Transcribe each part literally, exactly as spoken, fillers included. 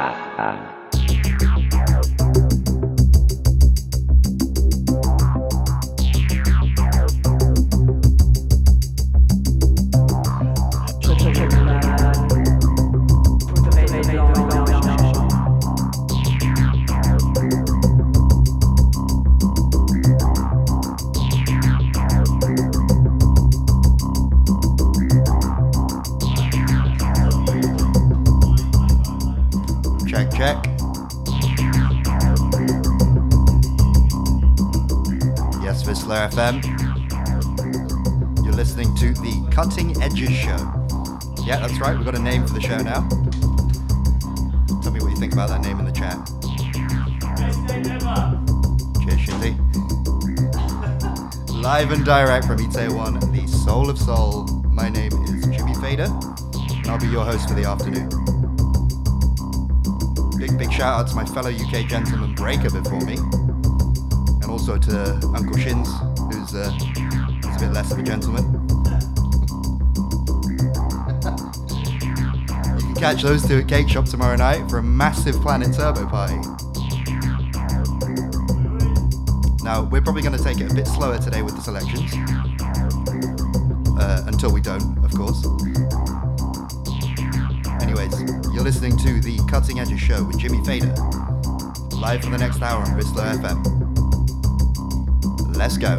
V I S L A F M. You're listening to the Cutting Edges show. Yeah, that's right, we've got a name for the show now. Tell me what you think about that name in the chat. Best name ever! Cheers, Shitty. Live and direct from Itaewon, the soul of soul. My name is Jimmy Fader, and I'll be your host for the afternoon. Big, big shout out to my fellow U K gentleman Breaker before me, and also to Uncle Shins, who's uh, a bit less of a gentleman. You can catch those two at Cake Shop tomorrow night for a massive Planet Turbo Party. Now, we're probably going to take it a bit slower today with the selections. Uh, until we don't, of course. Anyways, you're listening to the Cutting Edges show with Jimmy Fader, live for the next hour on VISLA F M. Let's go.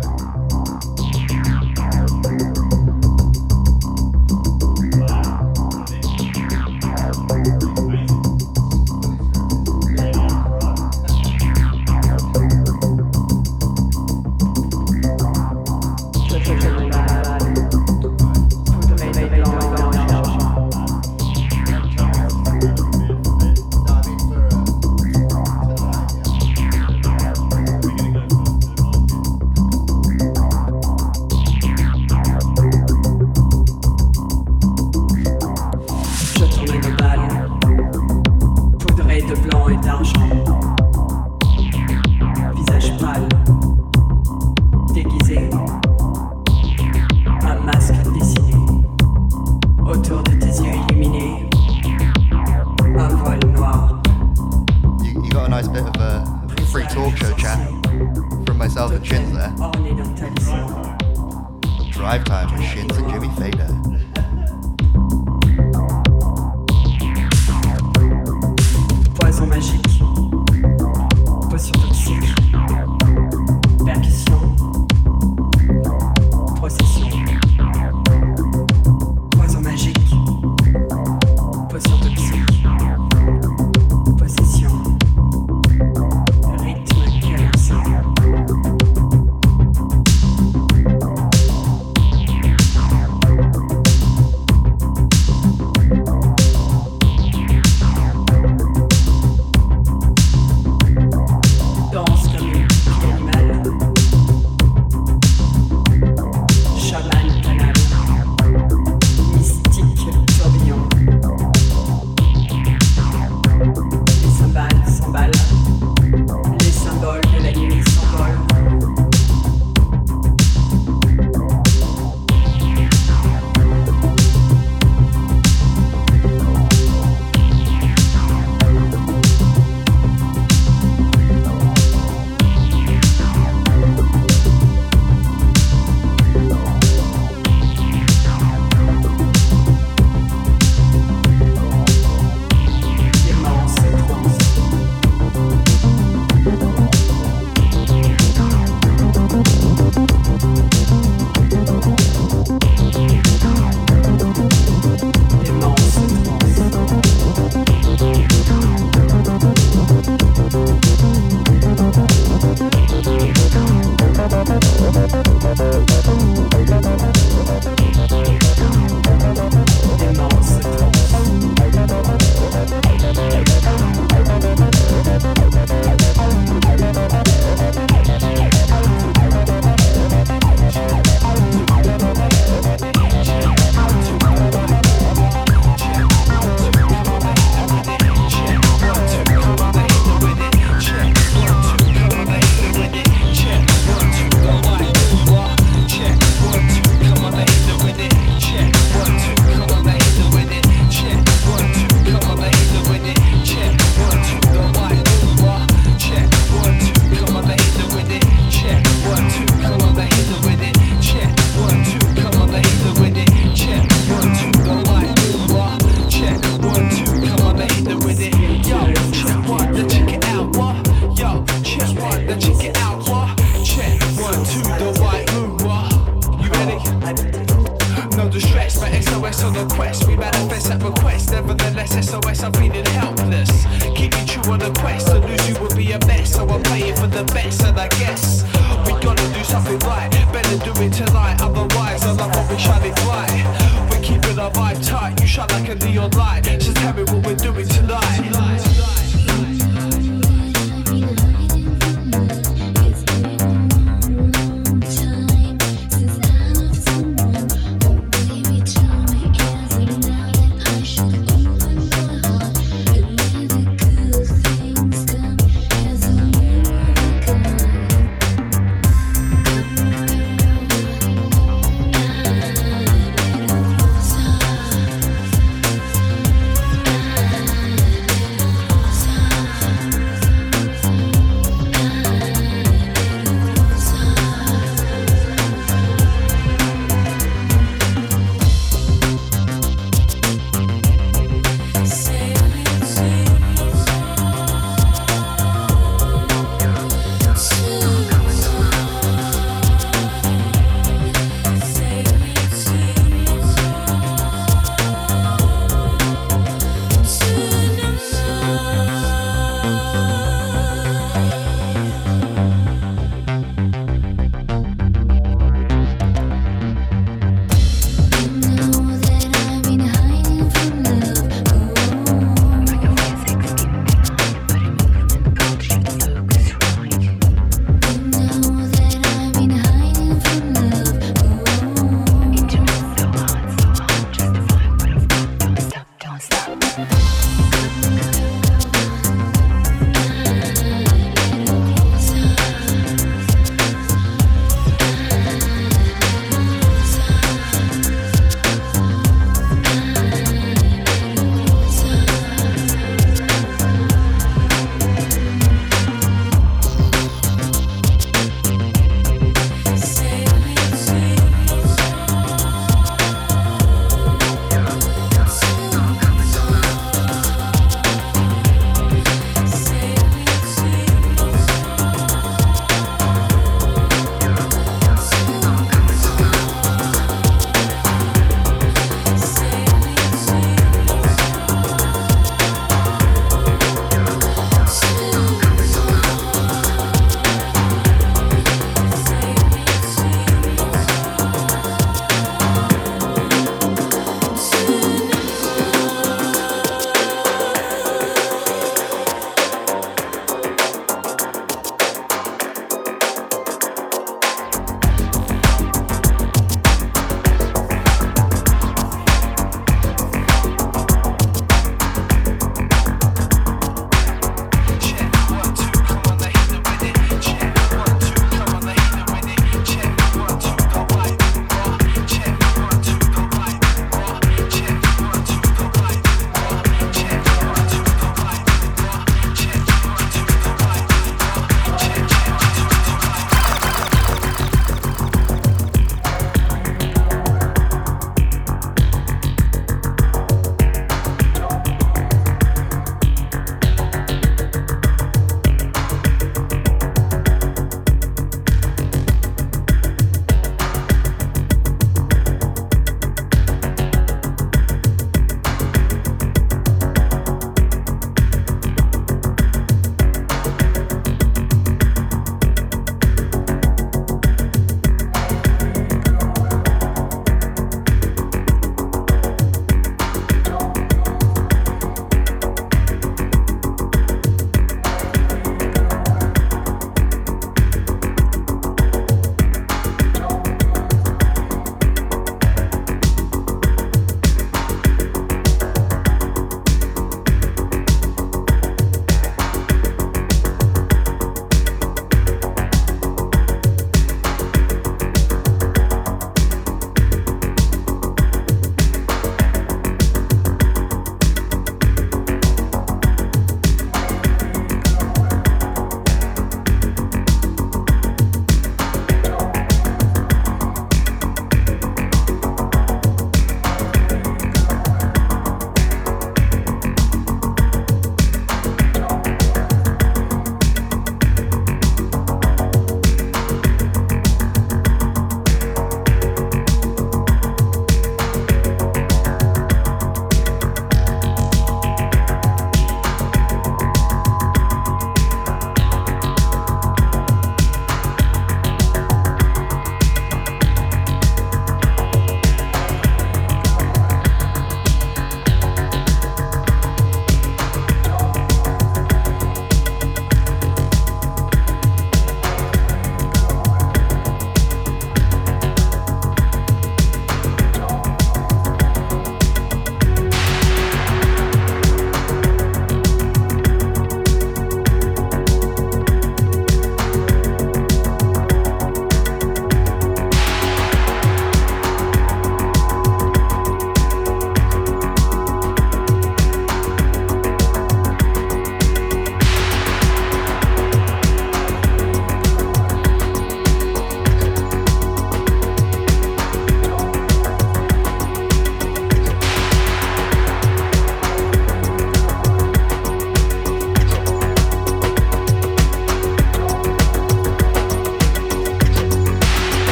stress, S O S, I'm feeling helpless. Keeping true on a quest, to lose you would be a mess. So I'm playing for the best, and I guess we gotta do something right. Better do it tonight, otherwise our love won't be shining bright. We're keeping our vibe tight, you shine like a neon light. So tell me what we're doing tonight, tonight, tonight.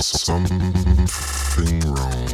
something wrong.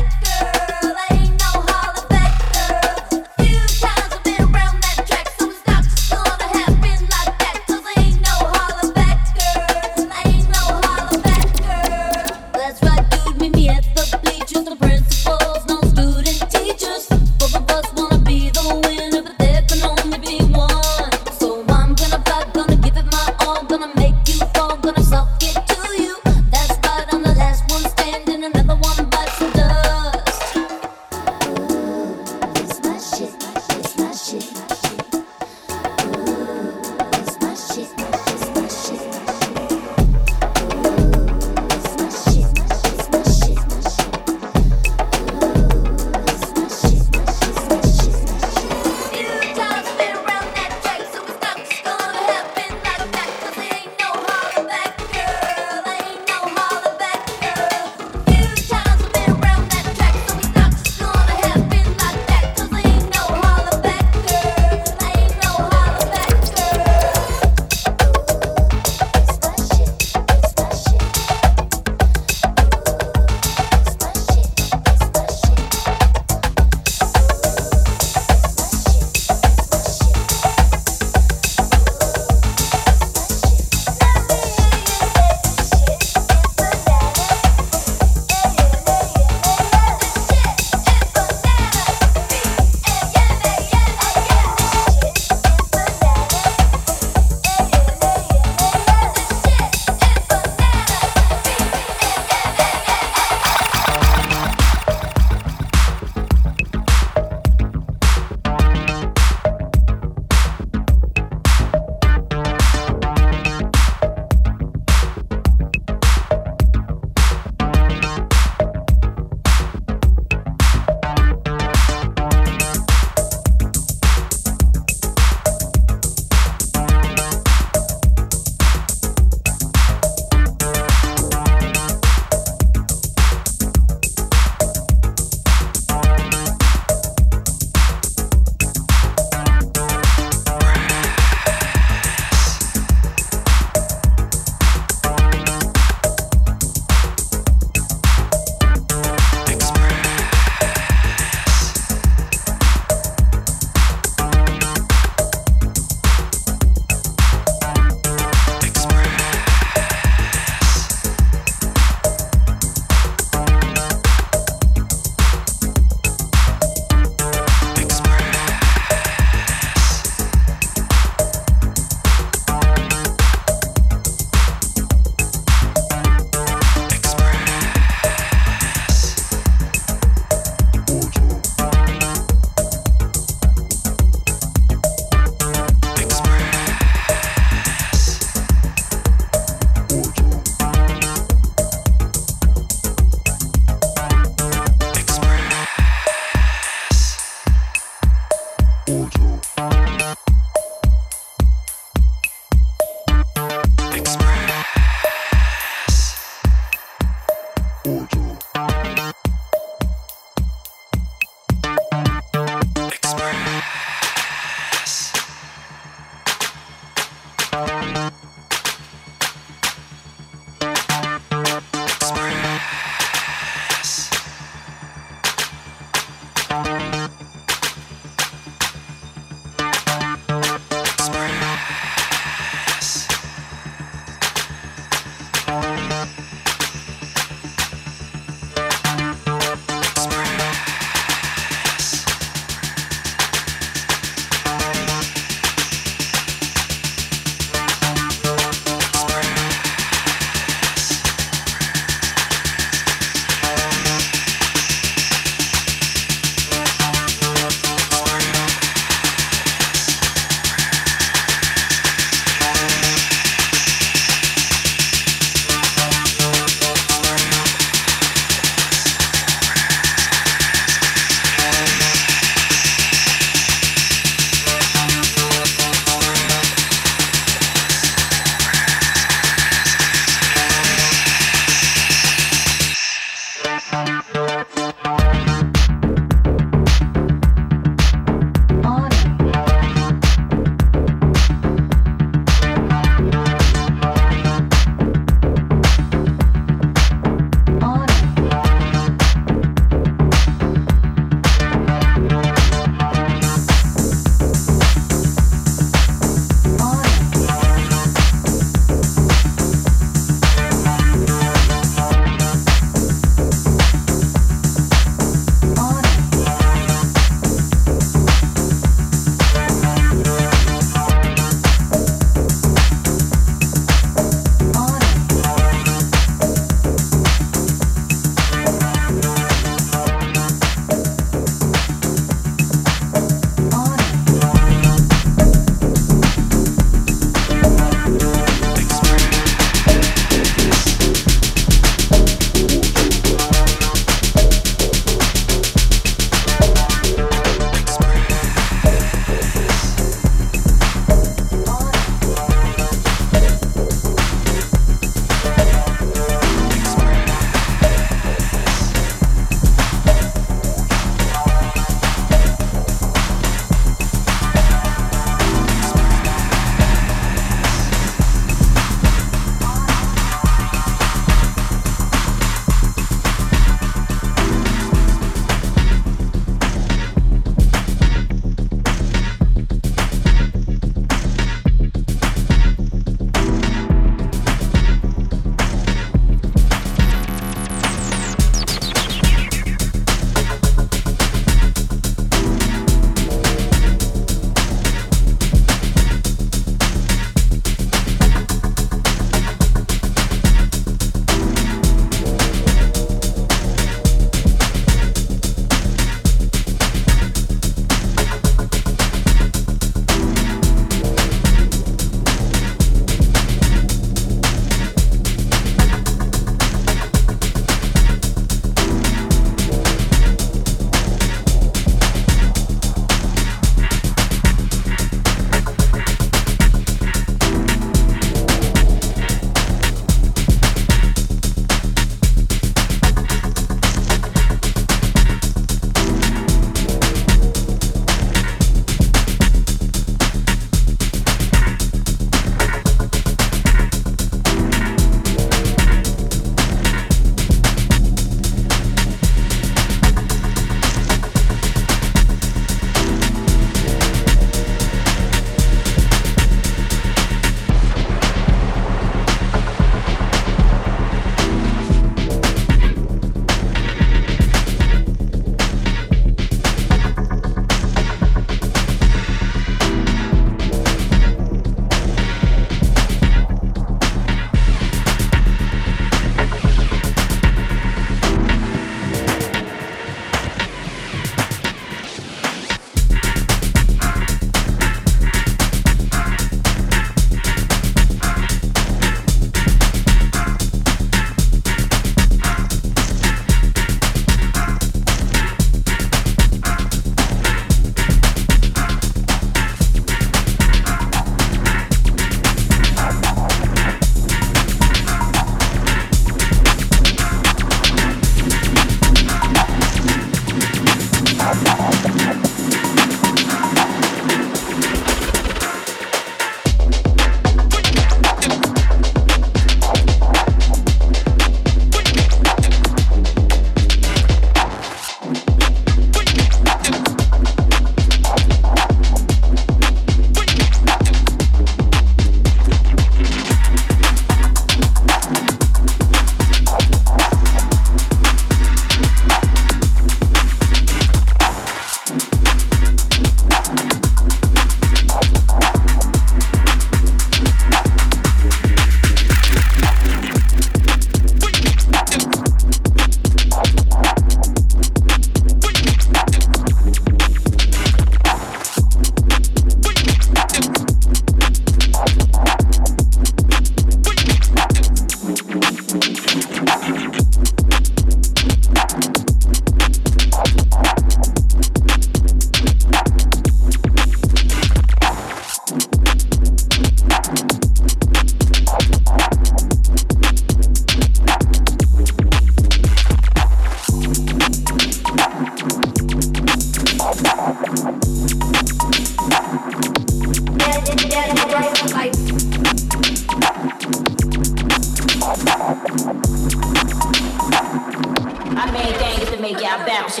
I made things to make y'all bounce.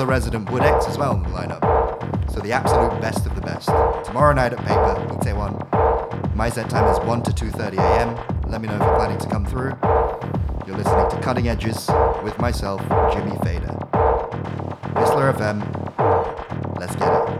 Resident Wood X as well in the lineup. So the absolute best of the best. Tomorrow night at Paper, Itaewon. My set time is one to two thirty a m Let me know if you're planning to come through. You're listening to Cutting Edges with myself, Jimmy Fader. VISLA F M. Let's get it.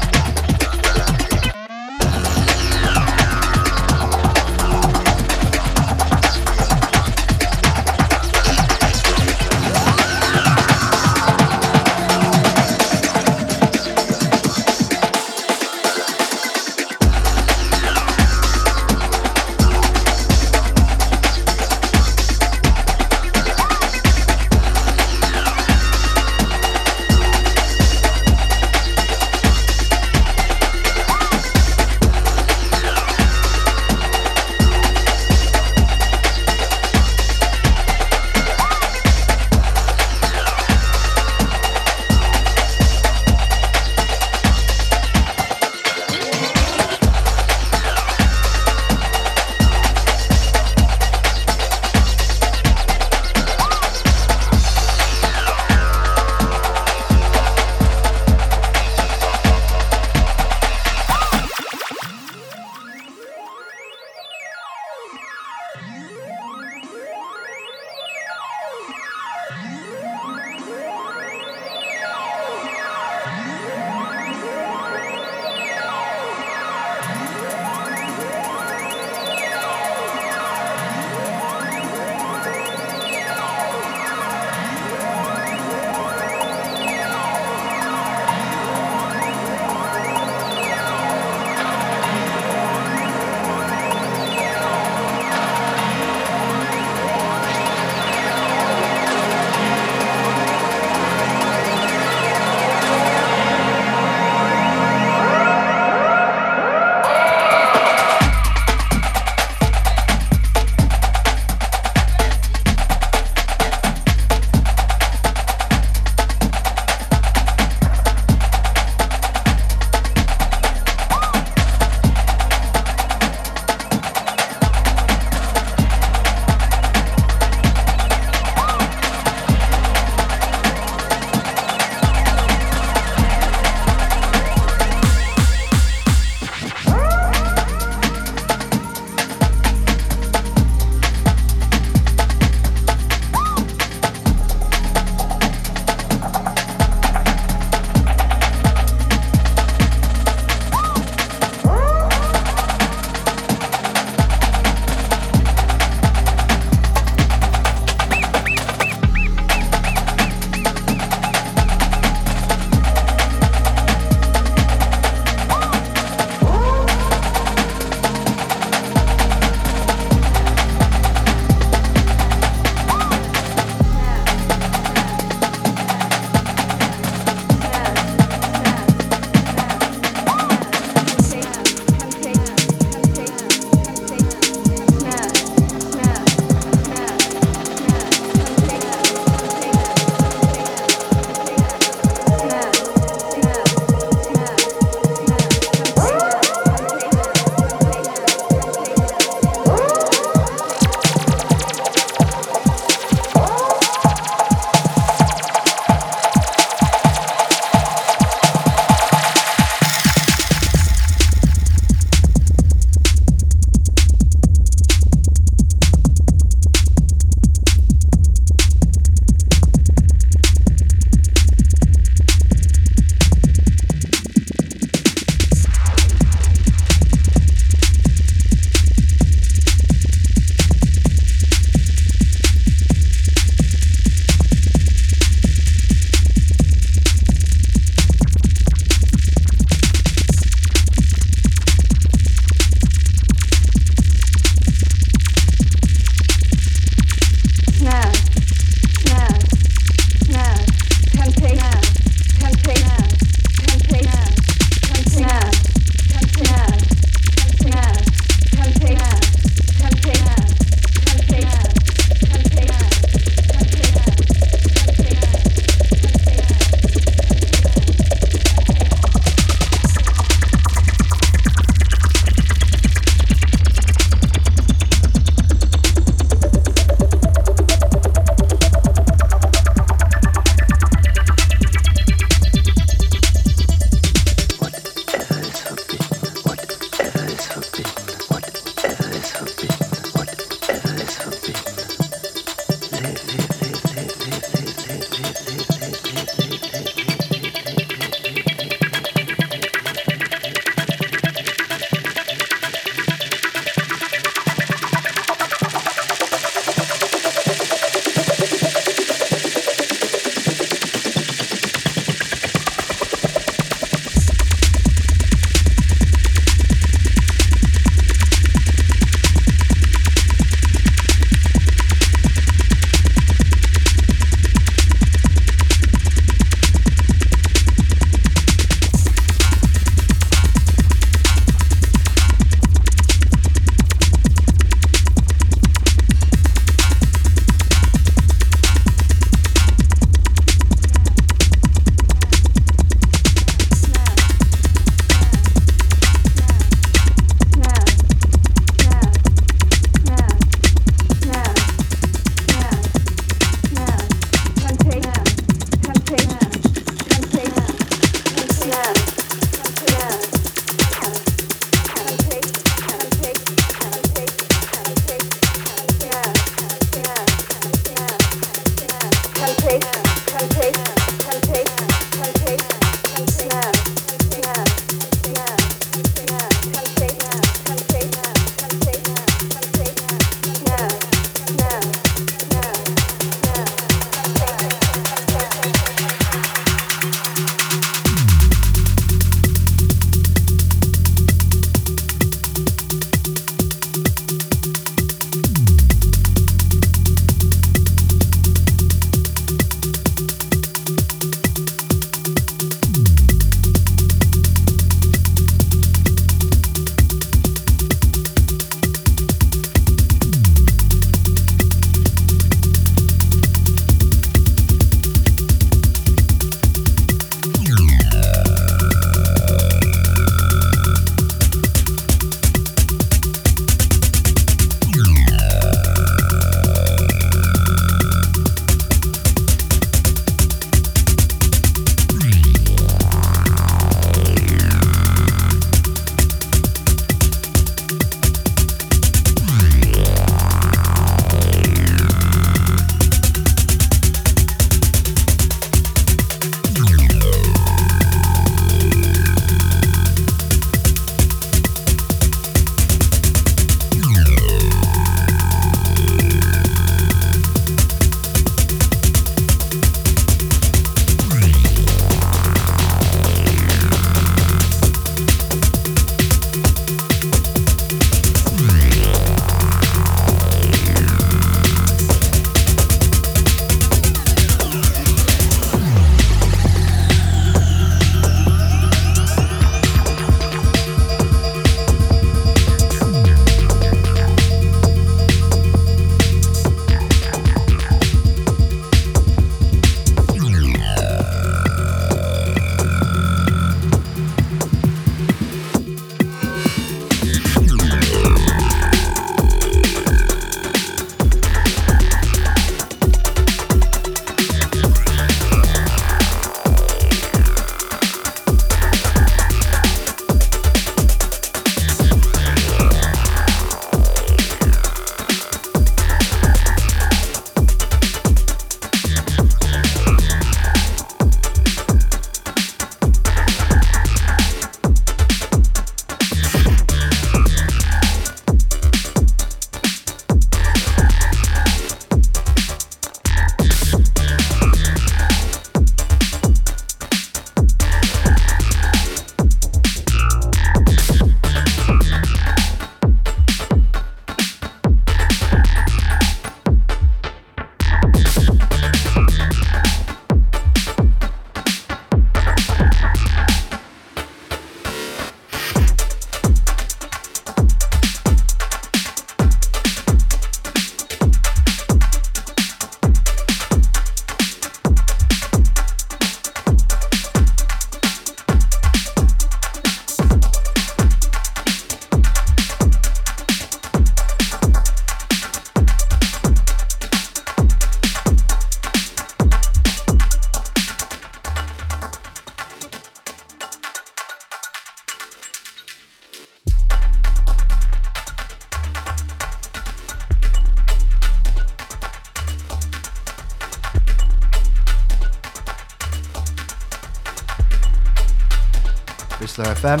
VISLA F M.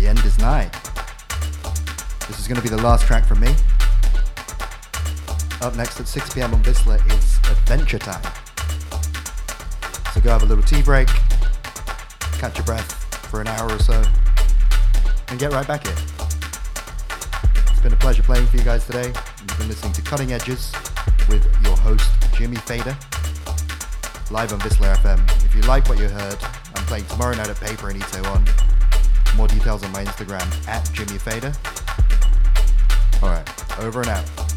The end is nigh. This is going to be the last track from me. Up next at six p.m. on VISLA is Adventure Time. So go have a little tea break, catch your breath for an hour or so, and get right back in. It's been a pleasure playing for you guys today. You've been listening to Cutting Edges with your host, Jimmy Fader, live on VISLA F M. If you like what you heard, I'm playing tomorrow night at Paper in Itaewon. More details on my Instagram, at Jimmy Fader. Alright, over and out.